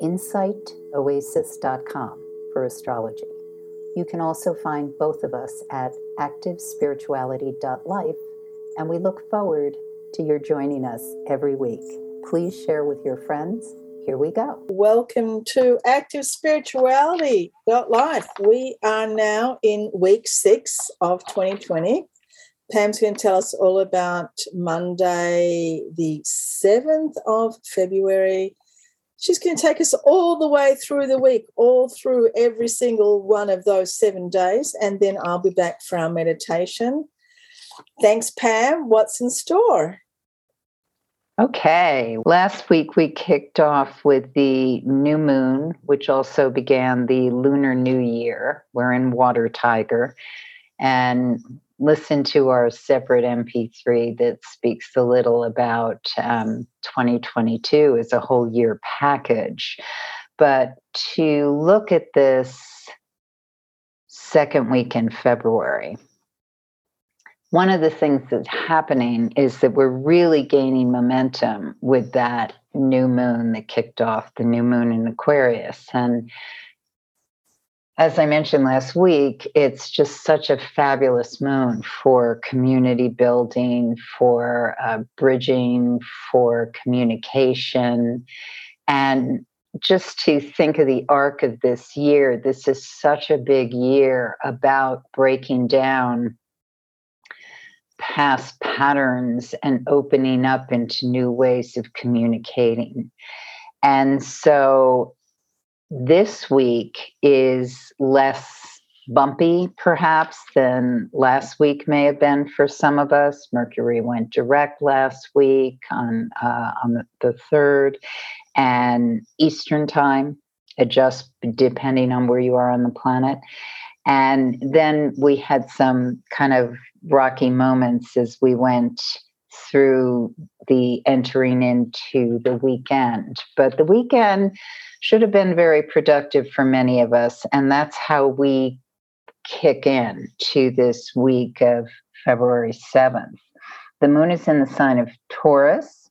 Insightoasis.com for astrology. You can also find both of us at ActiveSpirituality.life, and we look forward to your joining us every week. Please share with your friends. Here we go. Welcome to ActiveSpirituality.life. We are now in week 6 of 2020. Pam's going to tell us all about Monday, the 7th of February. She's going to take us all the way through the week, all through every single one of those 7 days, and then I'll be back for our meditation. Thanks, Pam. What's in store? Okay. Last week we kicked off with the new moon, which also began the Lunar New Year. We're in Water Tiger. And listen to our separate MP3 that speaks a little about 2022 as a whole year package. But to look at this second week in February, one of the things that's happening is that we're really gaining momentum with that new moon that kicked off, the new moon in Aquarius. And as I mentioned last week, it's just such a fabulous moon for community building, for bridging, for communication. And just to think of the arc of this year, this is such a big year about breaking down past patterns and opening up into new ways of communicating. And so this week is less bumpy, perhaps, than last week may have been for some of us. Mercury went direct last week on the 3rd, and Eastern time, adjust depending on where you are on the planet. And then we had some kind of rocky moments as we went through the entering into the weekend. But the weekend should have been very productive for many of us. And that's how we kick in to this week of February 7th. The moon is in the sign of Taurus,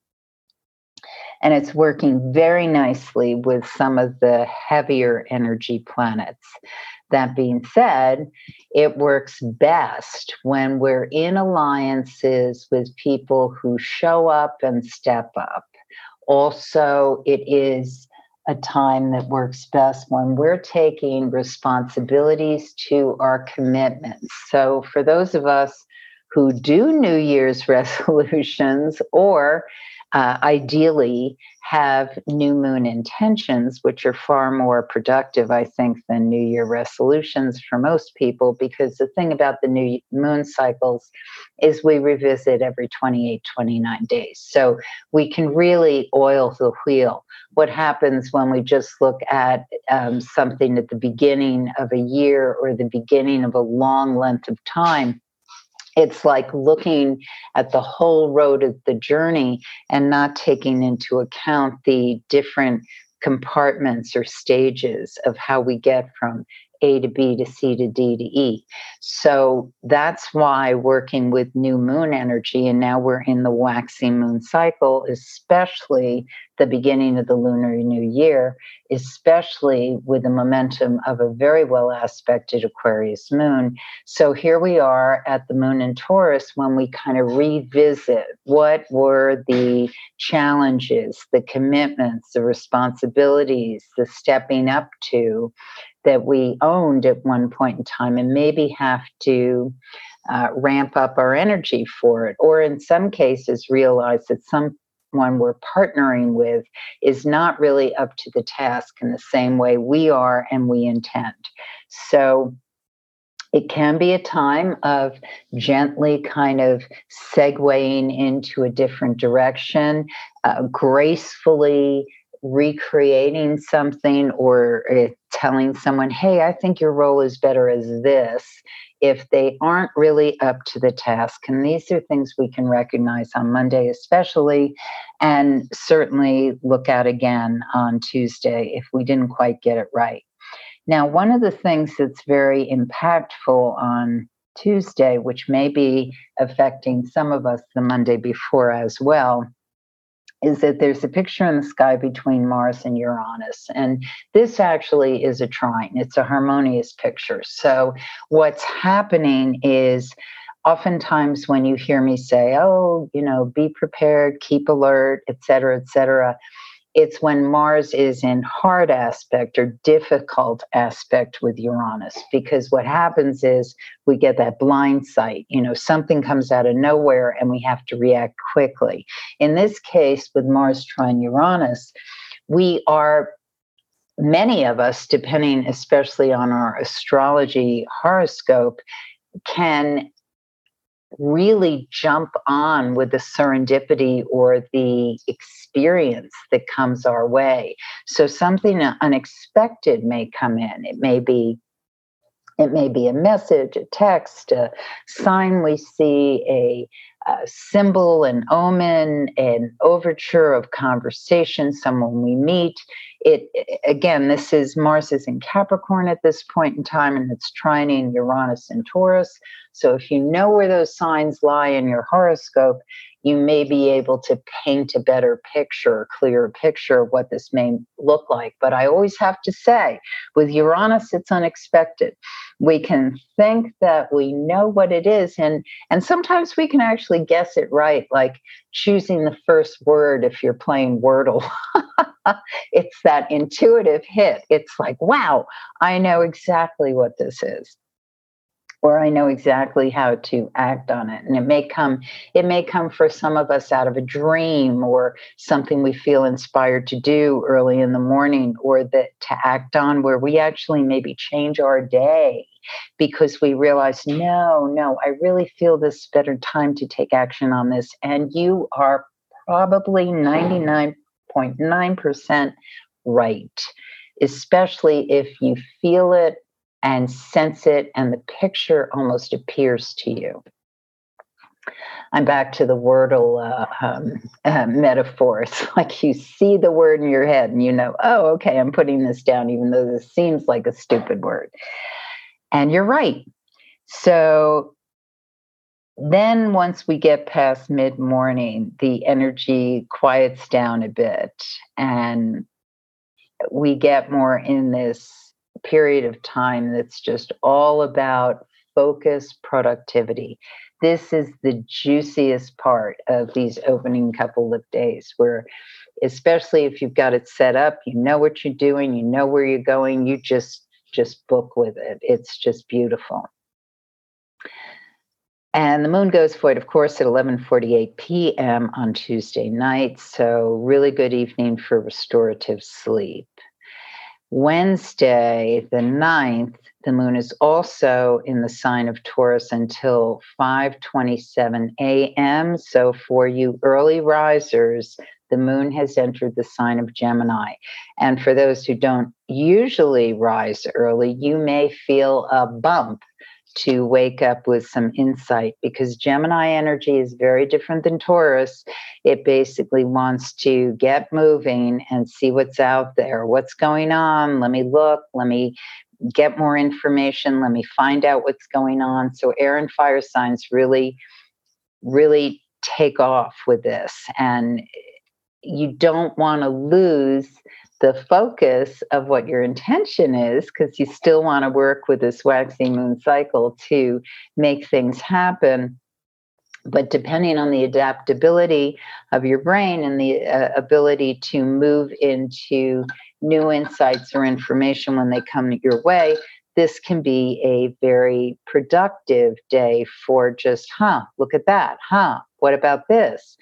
and it's working very nicely with some of the heavier energy planets. That being said, it works best when we're in alliances with people who show up and step up. Also, it is a time that works best when we're taking responsibilities to our commitments. So for those of us who do New Year's resolutions or ideally have new moon intentions, which are far more productive, I think, than New Year resolutions for most people, because the thing about the new moon cycles is we revisit every 28, 29 days. So we can really oil the wheel. What happens when we just look at something at the beginning of a year or the beginning of a long length of time? It's like looking at the whole road of the journey and not taking into account the different compartments or stages of how we get from A to B to C to D to E. So that's why working with new moon energy, and now we're in the waxing moon cycle, especially the beginning of the Lunar New Year, especially with the momentum of a very well-aspected Aquarius moon. So here we are at the moon in Taurus when we kind of revisit what were the challenges, the commitments, the responsibilities, the stepping up to that we owned at one point in time, and maybe have to ramp up our energy for it. Or in some cases, realize that someone we're partnering with is not really up to the task in the same way we are and we intend. So it can be a time of gently kind of segueing into a different direction, gracefully recreating something or telling someone, hey, I think your role is better as this, if they aren't really up to the task. And these are things we can recognize on Monday especially, and certainly look at again on Tuesday if we didn't quite get it right. Now, one of the things that's very impactful on Tuesday, which may be affecting some of us the Monday before as well, is that there's a picture in the sky between Mars and Uranus. And this actually is a trine. It's a harmonious picture. So what's happening is oftentimes when you hear me say, oh, you know, be prepared, keep alert, et cetera, it's when Mars is in hard aspect or difficult aspect with Uranus, because what happens is we get that blind sight. You know, something comes out of nowhere and we have to react quickly. In this case, with Mars trine Uranus, we are, many of us, depending especially on our astrology horoscope, can really jump on with the serendipity or the experience that comes our way. So something unexpected may come in. It may be a message, a text, a sign we see, a symbol, an omen, an overture of conversation, someone we meet. Again, this is Mars is in Capricorn at this point in time, and it's trining Uranus and Taurus. So if you know where those signs lie in your horoscope, you may be able to paint a better picture, a clearer picture of what this may look like. But I always have to say, with Uranus, it's unexpected. We can think that we know what it is, and sometimes we can actually guess it right, like choosing the first word if you're playing Wordle. It's that intuitive hit. It's like, wow, I know exactly what this is, or I know exactly how to act on it. And it may come for some of us out of a dream or something we feel inspired to do early in the morning, or that to act on where we actually maybe change our day because we realize, no, I really feel this better time to take action on this. And you are probably 99.9% right, especially if you feel it and sense it, and the picture almost appears to you. I'm back to the Wordle metaphor. It's like you see the word in your head and you know, oh, okay, I'm putting this down, even though this seems like a stupid word. And you're right. So then once we get past mid-morning, the energy quiets down a bit and we get more in this period of time that's just all about focus, productivity. This is the juiciest part of these opening couple of days, where especially if you've got it set up, you know what you're doing, you know where you're going, you just book with it. It's just beautiful. And the moon goes for it, of course, at 11:48 p.m. on Tuesday night. So really good evening for restorative sleep. Wednesday, the 9th, the moon is also in the sign of Taurus until 5:27 a.m. So for you early risers, the moon has entered the sign of Gemini. And for those who don't usually rise early, you may feel a bump to wake up with some insight, because Gemini energy is very different than Taurus. It basically wants to get moving and see what's out there. What's going on? Let me look. Let me get more information. Let me find out what's going on. So air and fire signs really, really take off with this. And you don't want to lose the focus of what your intention is, because you still want to work with this waxing moon cycle to make things happen. But depending on the adaptability of your brain and the ability to move into new insights or information when they come your way, this can be a very productive day for just, look at that, what about this?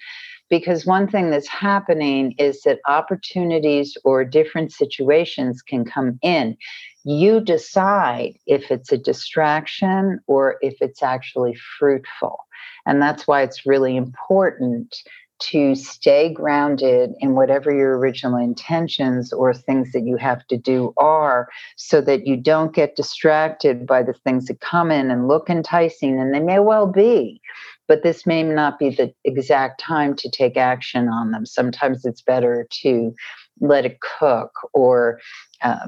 Because one thing that's happening is that opportunities or different situations can come in. You decide if it's a distraction or if it's actually fruitful. And that's why it's really important to stay grounded in whatever your original intentions or things that you have to do are, so that you don't get distracted by the things that come in and look enticing, and they may well be, but this may not be the exact time to take action on them. Sometimes it's better to let it cook, or I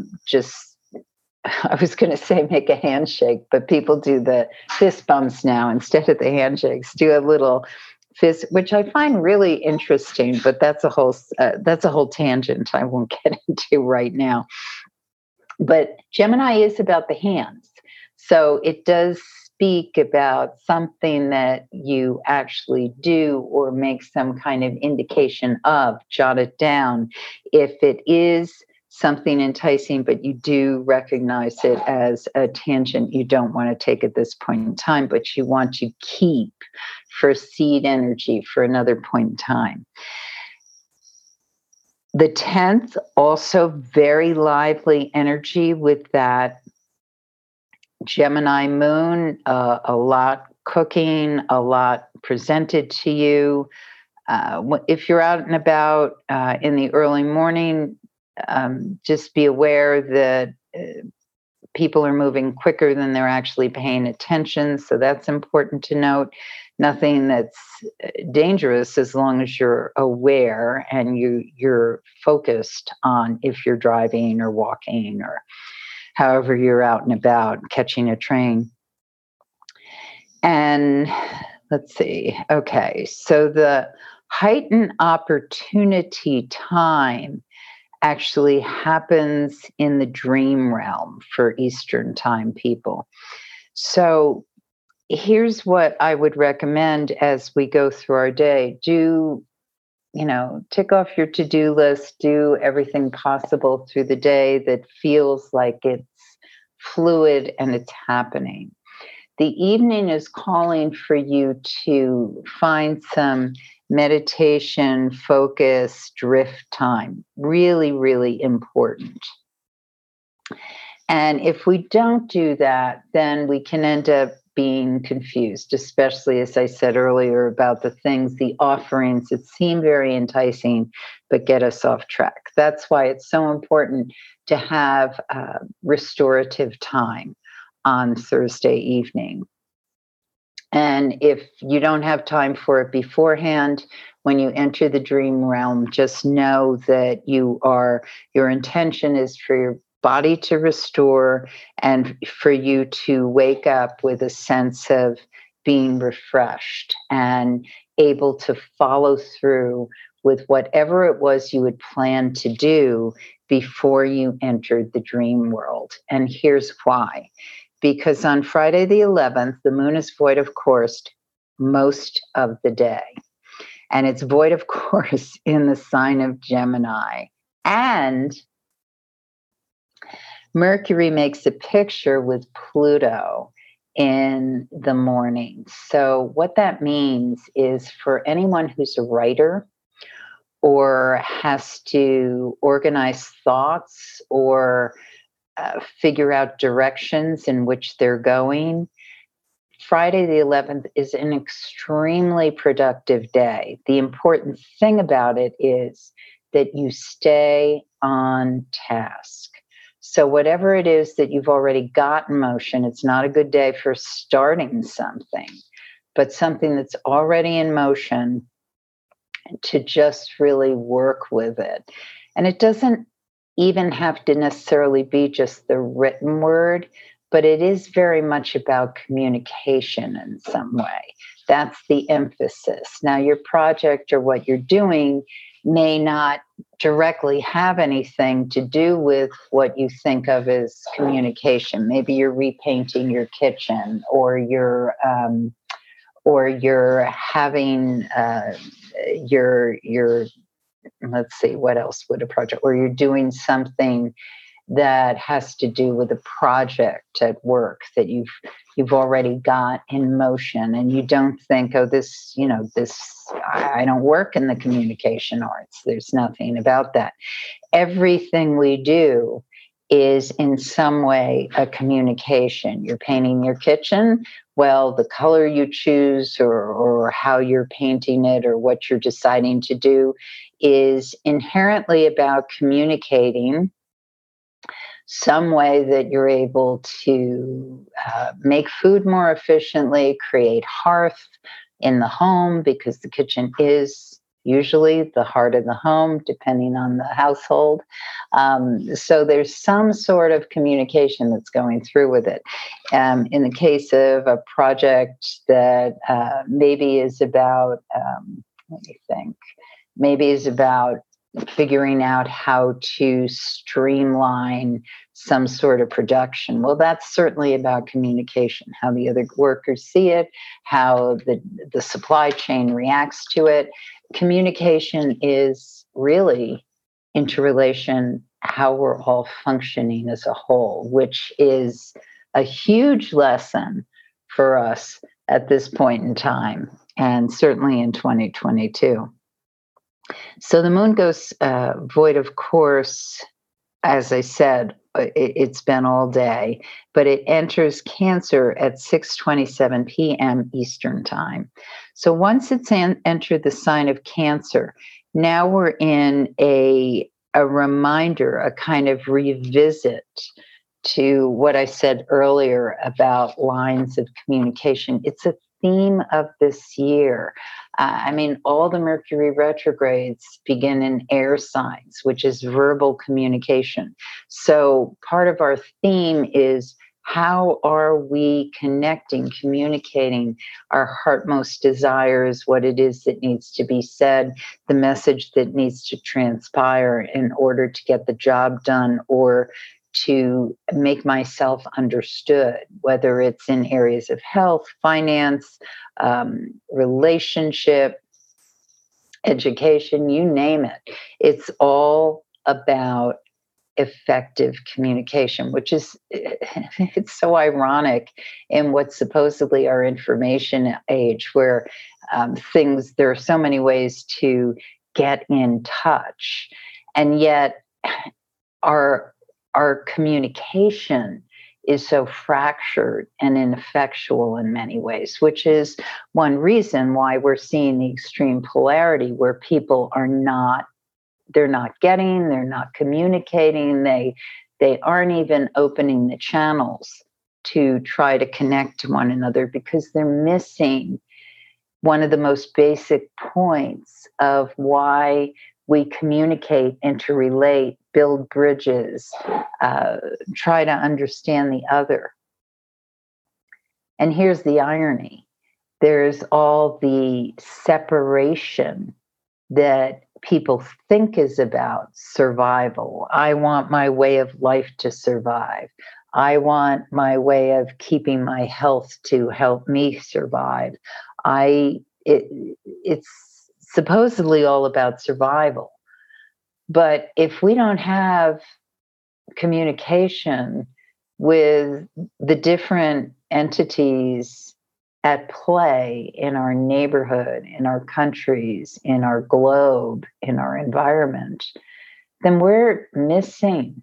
was going to say make a handshake, but people do the fist bumps now instead of the handshakes. Do a little fist, which I find really interesting, but that's a whole tangent I won't get into right now. But Gemini is about the hands. So it does speak about something that you actually do or make some kind of indication of, jot it down. If it is something enticing, but you do recognize it as a tangent you don't want to take at this point in time, but you want to keep for seed energy for another point in time. The 10th, also very lively energy with that Gemini moon, a lot cooking, a lot presented to you. If you're out and about in the early morning, just be aware that people are moving quicker than they're actually paying attention. So that's important to note. Nothing that's dangerous as long as you're aware and you're focused on if you're driving or walking or however you're out and about, catching a train. And let's see. Okay. So the heightened opportunity time actually happens in the dream realm for Eastern time people. So here's what I would recommend as we go through our day. Tick off your to-do list, do everything possible through the day that feels like it's fluid and it's happening. The evening is calling for you to find some meditation, focus, drift time. Really, really important. And if we don't do that, then we can end up being confused, especially as I said earlier about the things, the offerings that seem very enticing, but get us off track. That's why it's so important to have restorative time on Thursday evening. And if you don't have time for it beforehand, when you enter the dream realm, just know that your intention is for your body to restore and for you to wake up with a sense of being refreshed and able to follow through with whatever it was you had planned to do before you entered the dream world. And here's why. Because on Friday the 11th, the moon is void of course most of the day. And it's void of course in the sign of Gemini. And Mercury makes a picture with Pluto in the morning. So what that means is for anyone who's a writer or has to organize thoughts or figure out directions in which they're going, Friday the 11th is an extremely productive day. The important thing about it is that you stay on task. So whatever it is that you've already got in motion, it's not a good day for starting something, but something that's already in motion, to just really work with it. And it doesn't even have to necessarily be just the written word, but it is very much about communication in some way. That's the emphasis. Now, your project or what you're doing may not directly have anything to do with what you think of as communication. Maybe you're repainting your kitchen, or you're having your let's see, what else would a project, or you're doing something that has to do with a project at work that you've already got in motion, and you don't think, I don't work in the communication arts. There's nothing about that. Everything we do is in some way a communication. You're painting your kitchen. Well, the color you choose or how you're painting it or what you're deciding to do is inherently about communicating some way that you're able to make food more efficiently, create hearth in the home, because the kitchen is usually the heart of the home, depending on the household. So there's some sort of communication that's going through with it. In the case of a project that maybe is about, maybe is about figuring out how to streamline some sort of production. Well, that's certainly about communication, how the other workers see it, how the supply chain reacts to it. Communication is really interrelation, how we're all functioning as a whole, which is a huge lesson for us at this point in time, and certainly in 2022. So the moon goes void, of course, as I said, it's been all day, but it enters Cancer at 6:27 p.m. Eastern time. So once it's entered the sign of Cancer, now we're in a reminder, a kind of revisit to what I said earlier about lines of communication. It's a theme of this year. All the Mercury retrogrades begin in air signs, which is verbal communication. So part of our theme is, how are we connecting, communicating our heartmost desires, what it is that needs to be said, the message that needs to transpire in order to get the job done or to make myself understood, whether it's in areas of health, finance, relationship, education, you name it. It's all about effective communication, which is, it's so ironic in what's supposedly our information age, where there are so many ways to get in touch. And yet our communication is so fractured and ineffectual in many ways, which is one reason why we're seeing the extreme polarity where people are not, they're not getting, they're not communicating, they aren't even opening the channels to try to connect to one another because they're missing one of the most basic points of why we communicate, interrelate, build bridges, try to understand the other. And here's the irony. There's all the separation that people think is about survival. I want my way of life to survive. I want my way of keeping my health to help me survive. It's supposedly all about survival. But if we don't have communication with the different entities at play in our neighborhood, in our countries, in our globe, in our environment, then we're missing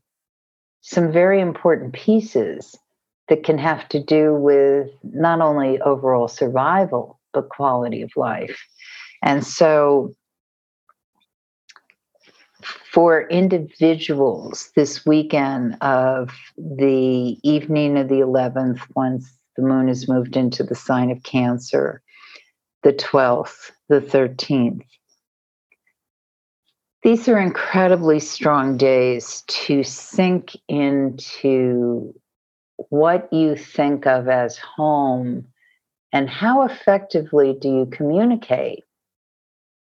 some very important pieces that can have to do with not only overall survival, but quality of life. And so for individuals, this weekend of the evening of the 11th, once the moon is moved into the sign of Cancer, the 12th, the 13th, these are incredibly strong days to sink into what you think of as home and how effectively do you communicate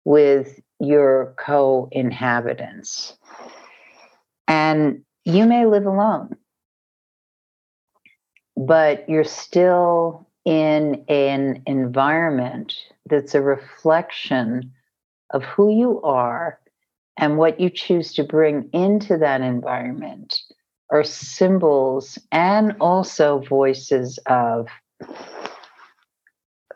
with your co-inhabitants. And you may live alone, but you're still in an environment that's a reflection of who you are, and what you choose to bring into that environment are symbols and also voices of,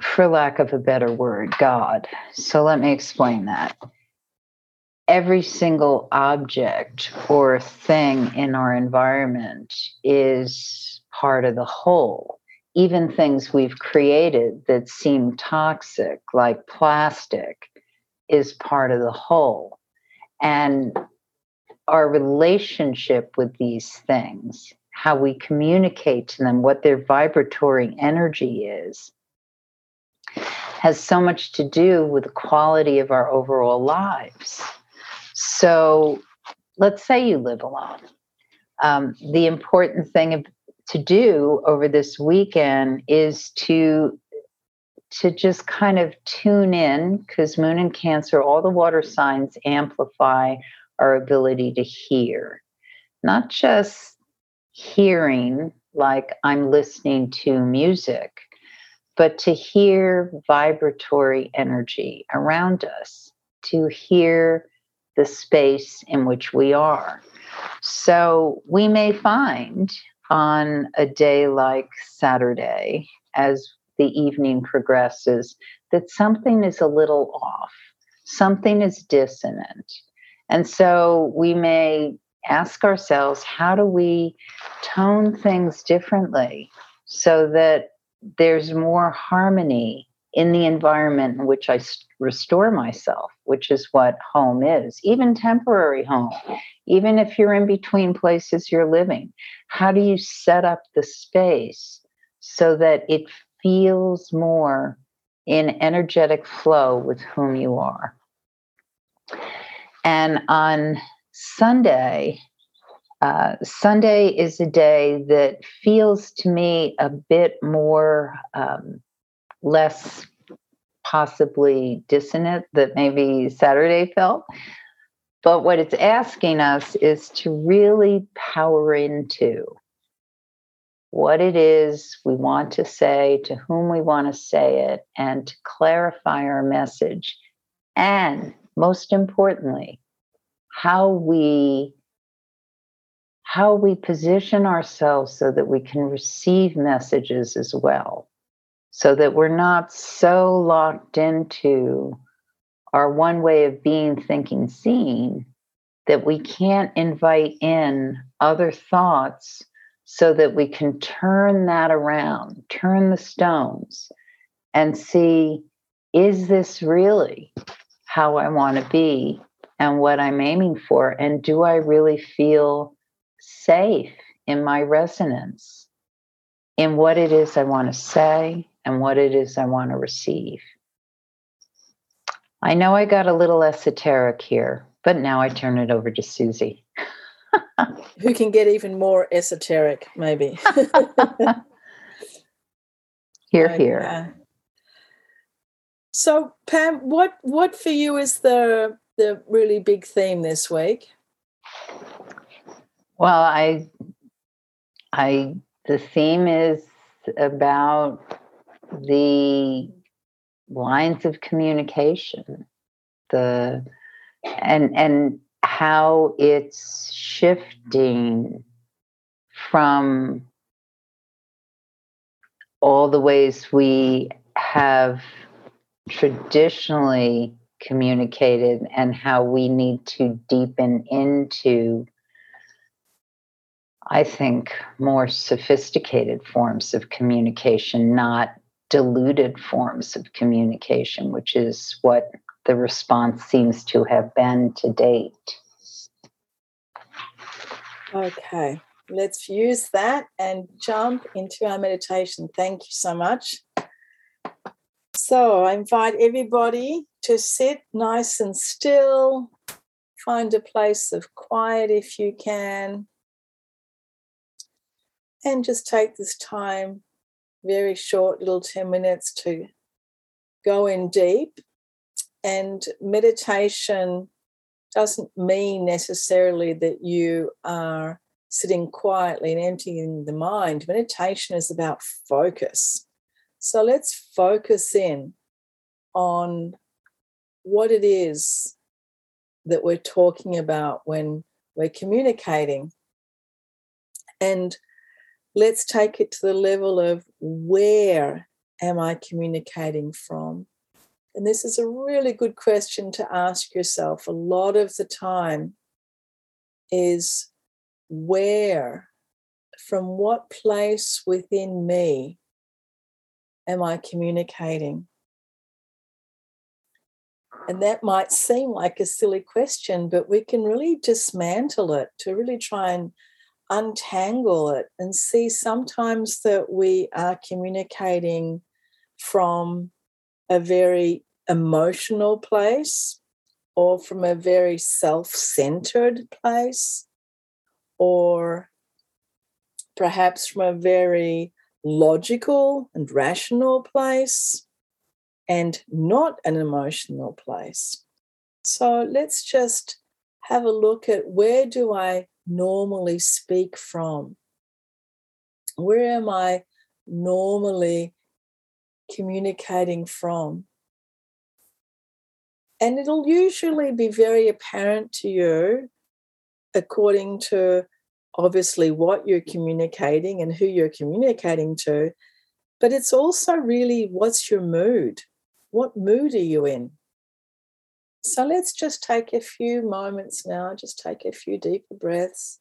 for lack of a better word, God. So let me explain that. every single object or thing in our environment is part of the whole. Even things we've created that seem toxic, like plastic, is part of the whole. And our relationship with these things, how we communicate to them, what their vibratory energy is, has so much to do with the quality of our overall lives. So let's say you live alone. The important thing to do over this weekend is to just kind of tune in, because Moon and Cancer, all the water signs amplify our ability to hear. Not just hearing, like I'm listening to music, but to hear vibratory energy around us, to hear the space in which we are. So we may find on a day like Saturday, as the evening progresses, that something is a little off, something is dissonant. And so we may ask ourselves, how do we tone things differently so that there's more harmony in the environment in which I restore myself, which is what home is, even temporary home, even if you're in between places you're living. How do you set up the space so that it feels more in energetic flow with whom you are? And on Sunday is a day that feels to me a bit more less possibly dissonant that maybe Saturday felt. But what it's asking us is to really power into what it is we want to say, to whom we want to say it, and to clarify our message. And most importantly, how we position ourselves so that we can receive messages as well, so that we're not so locked into our one way of being, thinking, seeing, that we can't invite in other thoughts, so that we can turn that around, turn the stones, and see, is this really how I want to be and what I'm aiming for? And do I really feel safe in my resonance, in what it is I want to say and what it is I want to receive? I know I got a little esoteric here, but now I turn it over to Susie. Who can get even more esoteric, maybe. Hear, hear. Okay. So, Pam, what for you is the really big theme this week? Well, I the theme is about the lines of communication, and how it's shifting from all the ways we have traditionally communicated, and how we need to deepen into, I think, more sophisticated forms of communication, not diluted forms of communication, which is what the response seems to have been to date. Okay, let's use that and jump into our meditation. Thank you so much. So I invite everybody to sit nice and still, find a place of quiet if you can, and just take this time, very short little 10 minutes, to go in deep. And meditation doesn't mean necessarily that you are sitting quietly and emptying the mind. Meditation is about focus. So let's focus in on what it is that we're talking about when we're communicating. And let's take it to the level of, where am I communicating from? And this is a really good question to ask yourself a lot of the time, is where, from what place within me am I communicating? And that might seem like a silly question, but we can really dismantle it to really try and untangle it and see sometimes that we are communicating from a very emotional place, or from a very self-centered place, or perhaps from a very logical and rational place, and not an emotional place. So let's just have a look at, where do I normally speak from? Where am I normally communicating from? And it'll usually be very apparent to you, according to obviously what you're communicating and who you're communicating to, but it's also really, what's your mood? What mood are you in? So let's just take a few moments now, just take a few deeper breaths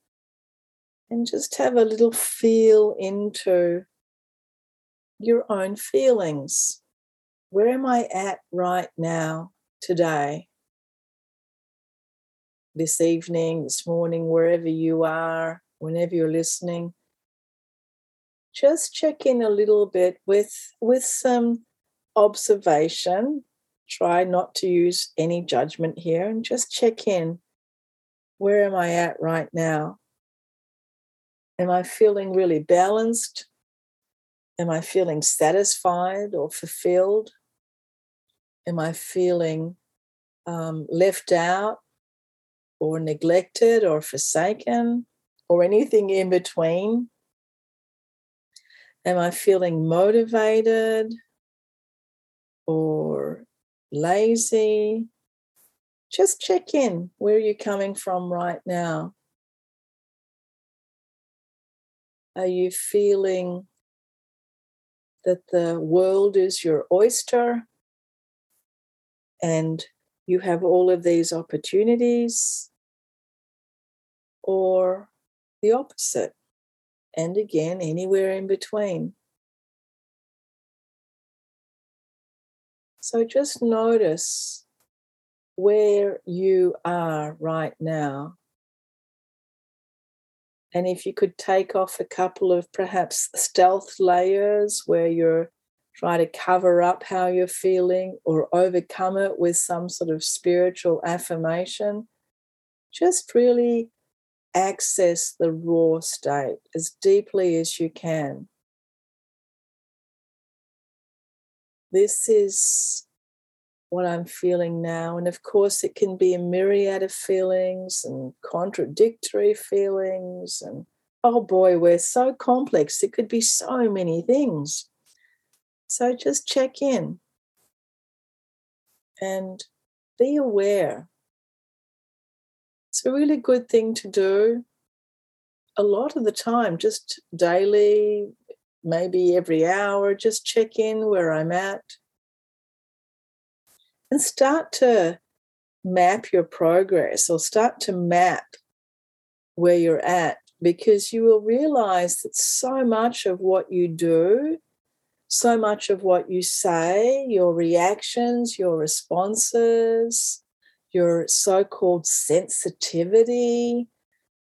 and just have a little feel into your own feelings. Where am I at right now, today, this evening, this morning, wherever you are, whenever you're listening? Just check in a little bit with some observation. Try not to use any judgment here, and just check in. Where am I at right now? Am I feeling really balanced? Am I feeling satisfied or fulfilled? Am I feeling left out or neglected or forsaken or anything in between? Am I feeling motivated or lazy? Just check in. Where you're coming from right now? Are you feeling that the world is your oyster and you have all of these opportunities, or the opposite? And again, anywhere in between. So just notice where you are right now. And if you could take off a couple of perhaps stealth layers where you're trying to cover up how you're feeling or overcome it with some sort of spiritual affirmation, just really access the raw state as deeply as you can. This is what I'm feeling now. And of course, it can be a myriad of feelings and contradictory feelings. And oh boy, we're so complex. It could be so many things. So just check in and be aware. It's a really good thing to do a lot of the time, just daily, maybe every hour, just check in where I'm at. And start to map your progress, or start to map where you're at, because you will realize that so much of what you do, so much of what you say, your reactions, your responses, your so-called sensitivity,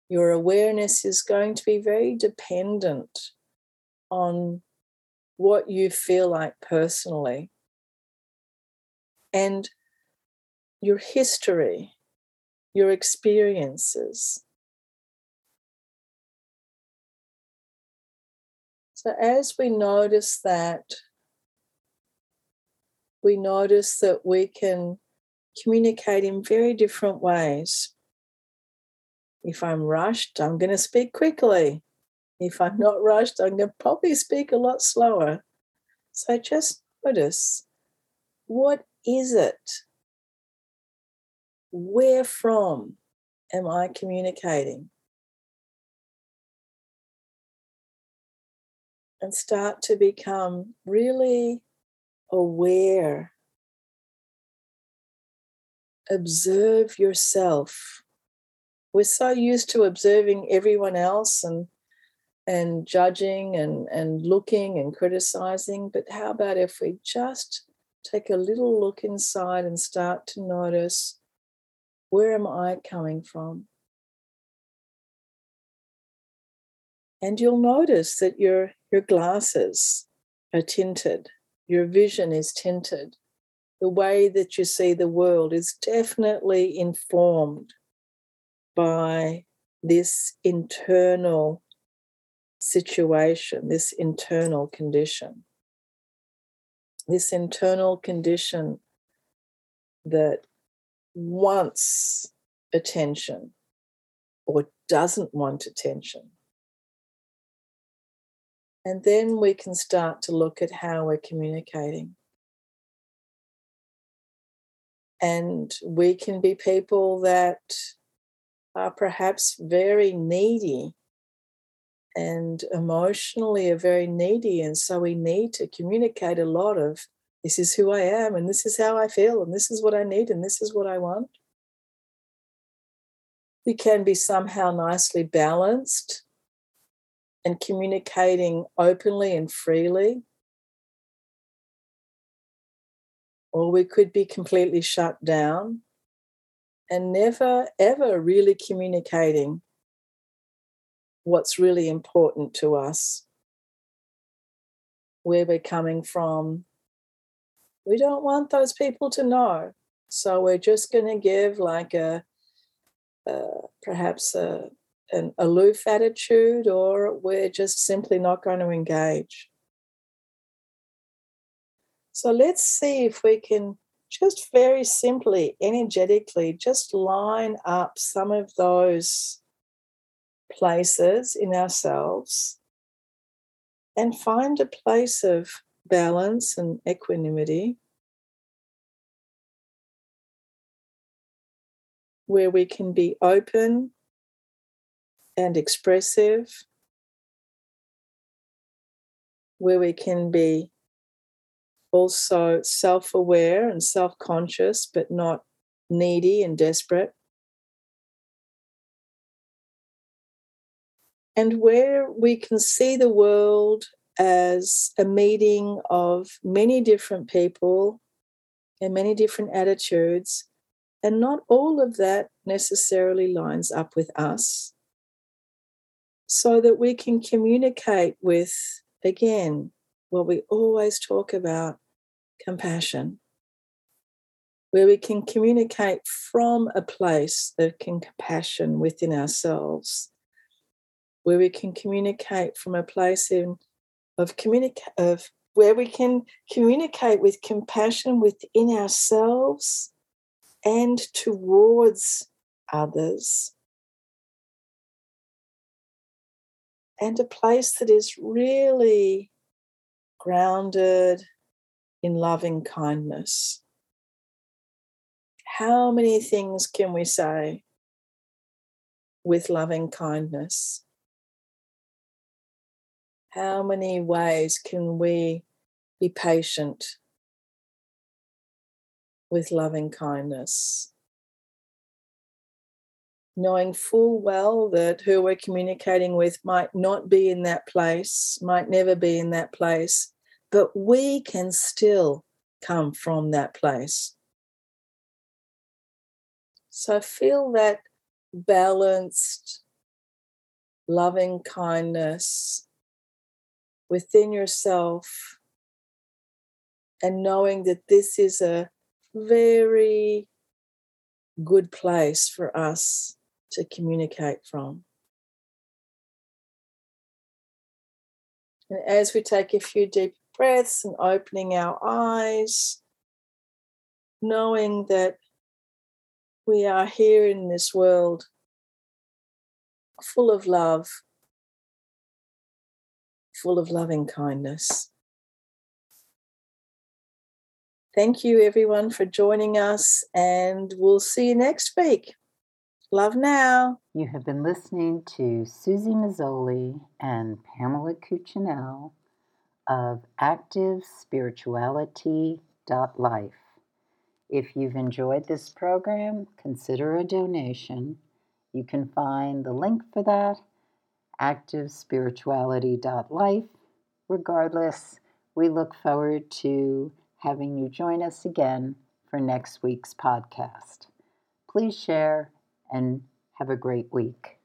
your awareness is going to be very dependent on what you feel like personally. And your history, your experiences. So as we notice that we can communicate in very different ways. If I'm rushed, I'm going to speak quickly. If I'm not rushed, I'm going to probably speak a lot slower. So just notice, what is it? Where from am I communicating? And start to become really aware observe yourself. We're so used to observing everyone else and judging and looking and criticizing. But how about if we just take a little look inside and start to notice, where am I coming from? And you'll notice that your glasses are tinted. Your vision is tinted. The way that you see the world is definitely informed by this internal situation, this internal condition. This internal condition that wants attention or doesn't want attention. And then we can start to look at how we're communicating. And we can be people that are perhaps very needy and emotionally are very needy. And so we need to communicate a lot of, this is who I am and this is how I feel and this is what I need and this is what I want. We can be somehow nicely balanced and communicating openly and freely. Or we could be completely shut down and never, ever really communicating what's really important to us, where we're coming from. We don't want those people to know. So we're just going to give like an aloof attitude, or we're just simply not going to engage. So let's see if we can just very simply, energetically, just line up some of those places in ourselves and find a place of balance and equanimity where we can be open and expressive, where we can be also self-aware and self-conscious but not needy and desperate. And where we can see the world as a meeting of many different people and many different attitudes, and not all of that necessarily lines up with us, so that we can communicate with, again, what we always talk about, compassion, where we can communicate from a place of compassion within ourselves, where we can communicate from a place where we can communicate with compassion within ourselves and towards others. And a place that is really grounded in loving kindness. How many things can we say with loving kindness? How many ways can we be patient with loving kindness? Knowing full well that who we're communicating with might not be in that place, might never be in that place, but we can still come from that place. So feel that balanced loving kindness within yourself, and knowing that this is a very good place for us to communicate from. And as we take a few deep breaths and opening our eyes, knowing that we are here in this world full of love, full of loving kindness. Thank you, everyone, for joining us, and we'll see you next week. Love now. You have been listening to Susie Mazzoli and Pamela Cuccinell of ActiveSpirituality.life. If you've enjoyed this program, consider a donation. You can find the link for that, ActiveSpirituality.life. Regardless, we look forward to having you join us again for next week's podcast. Please share and have a great week.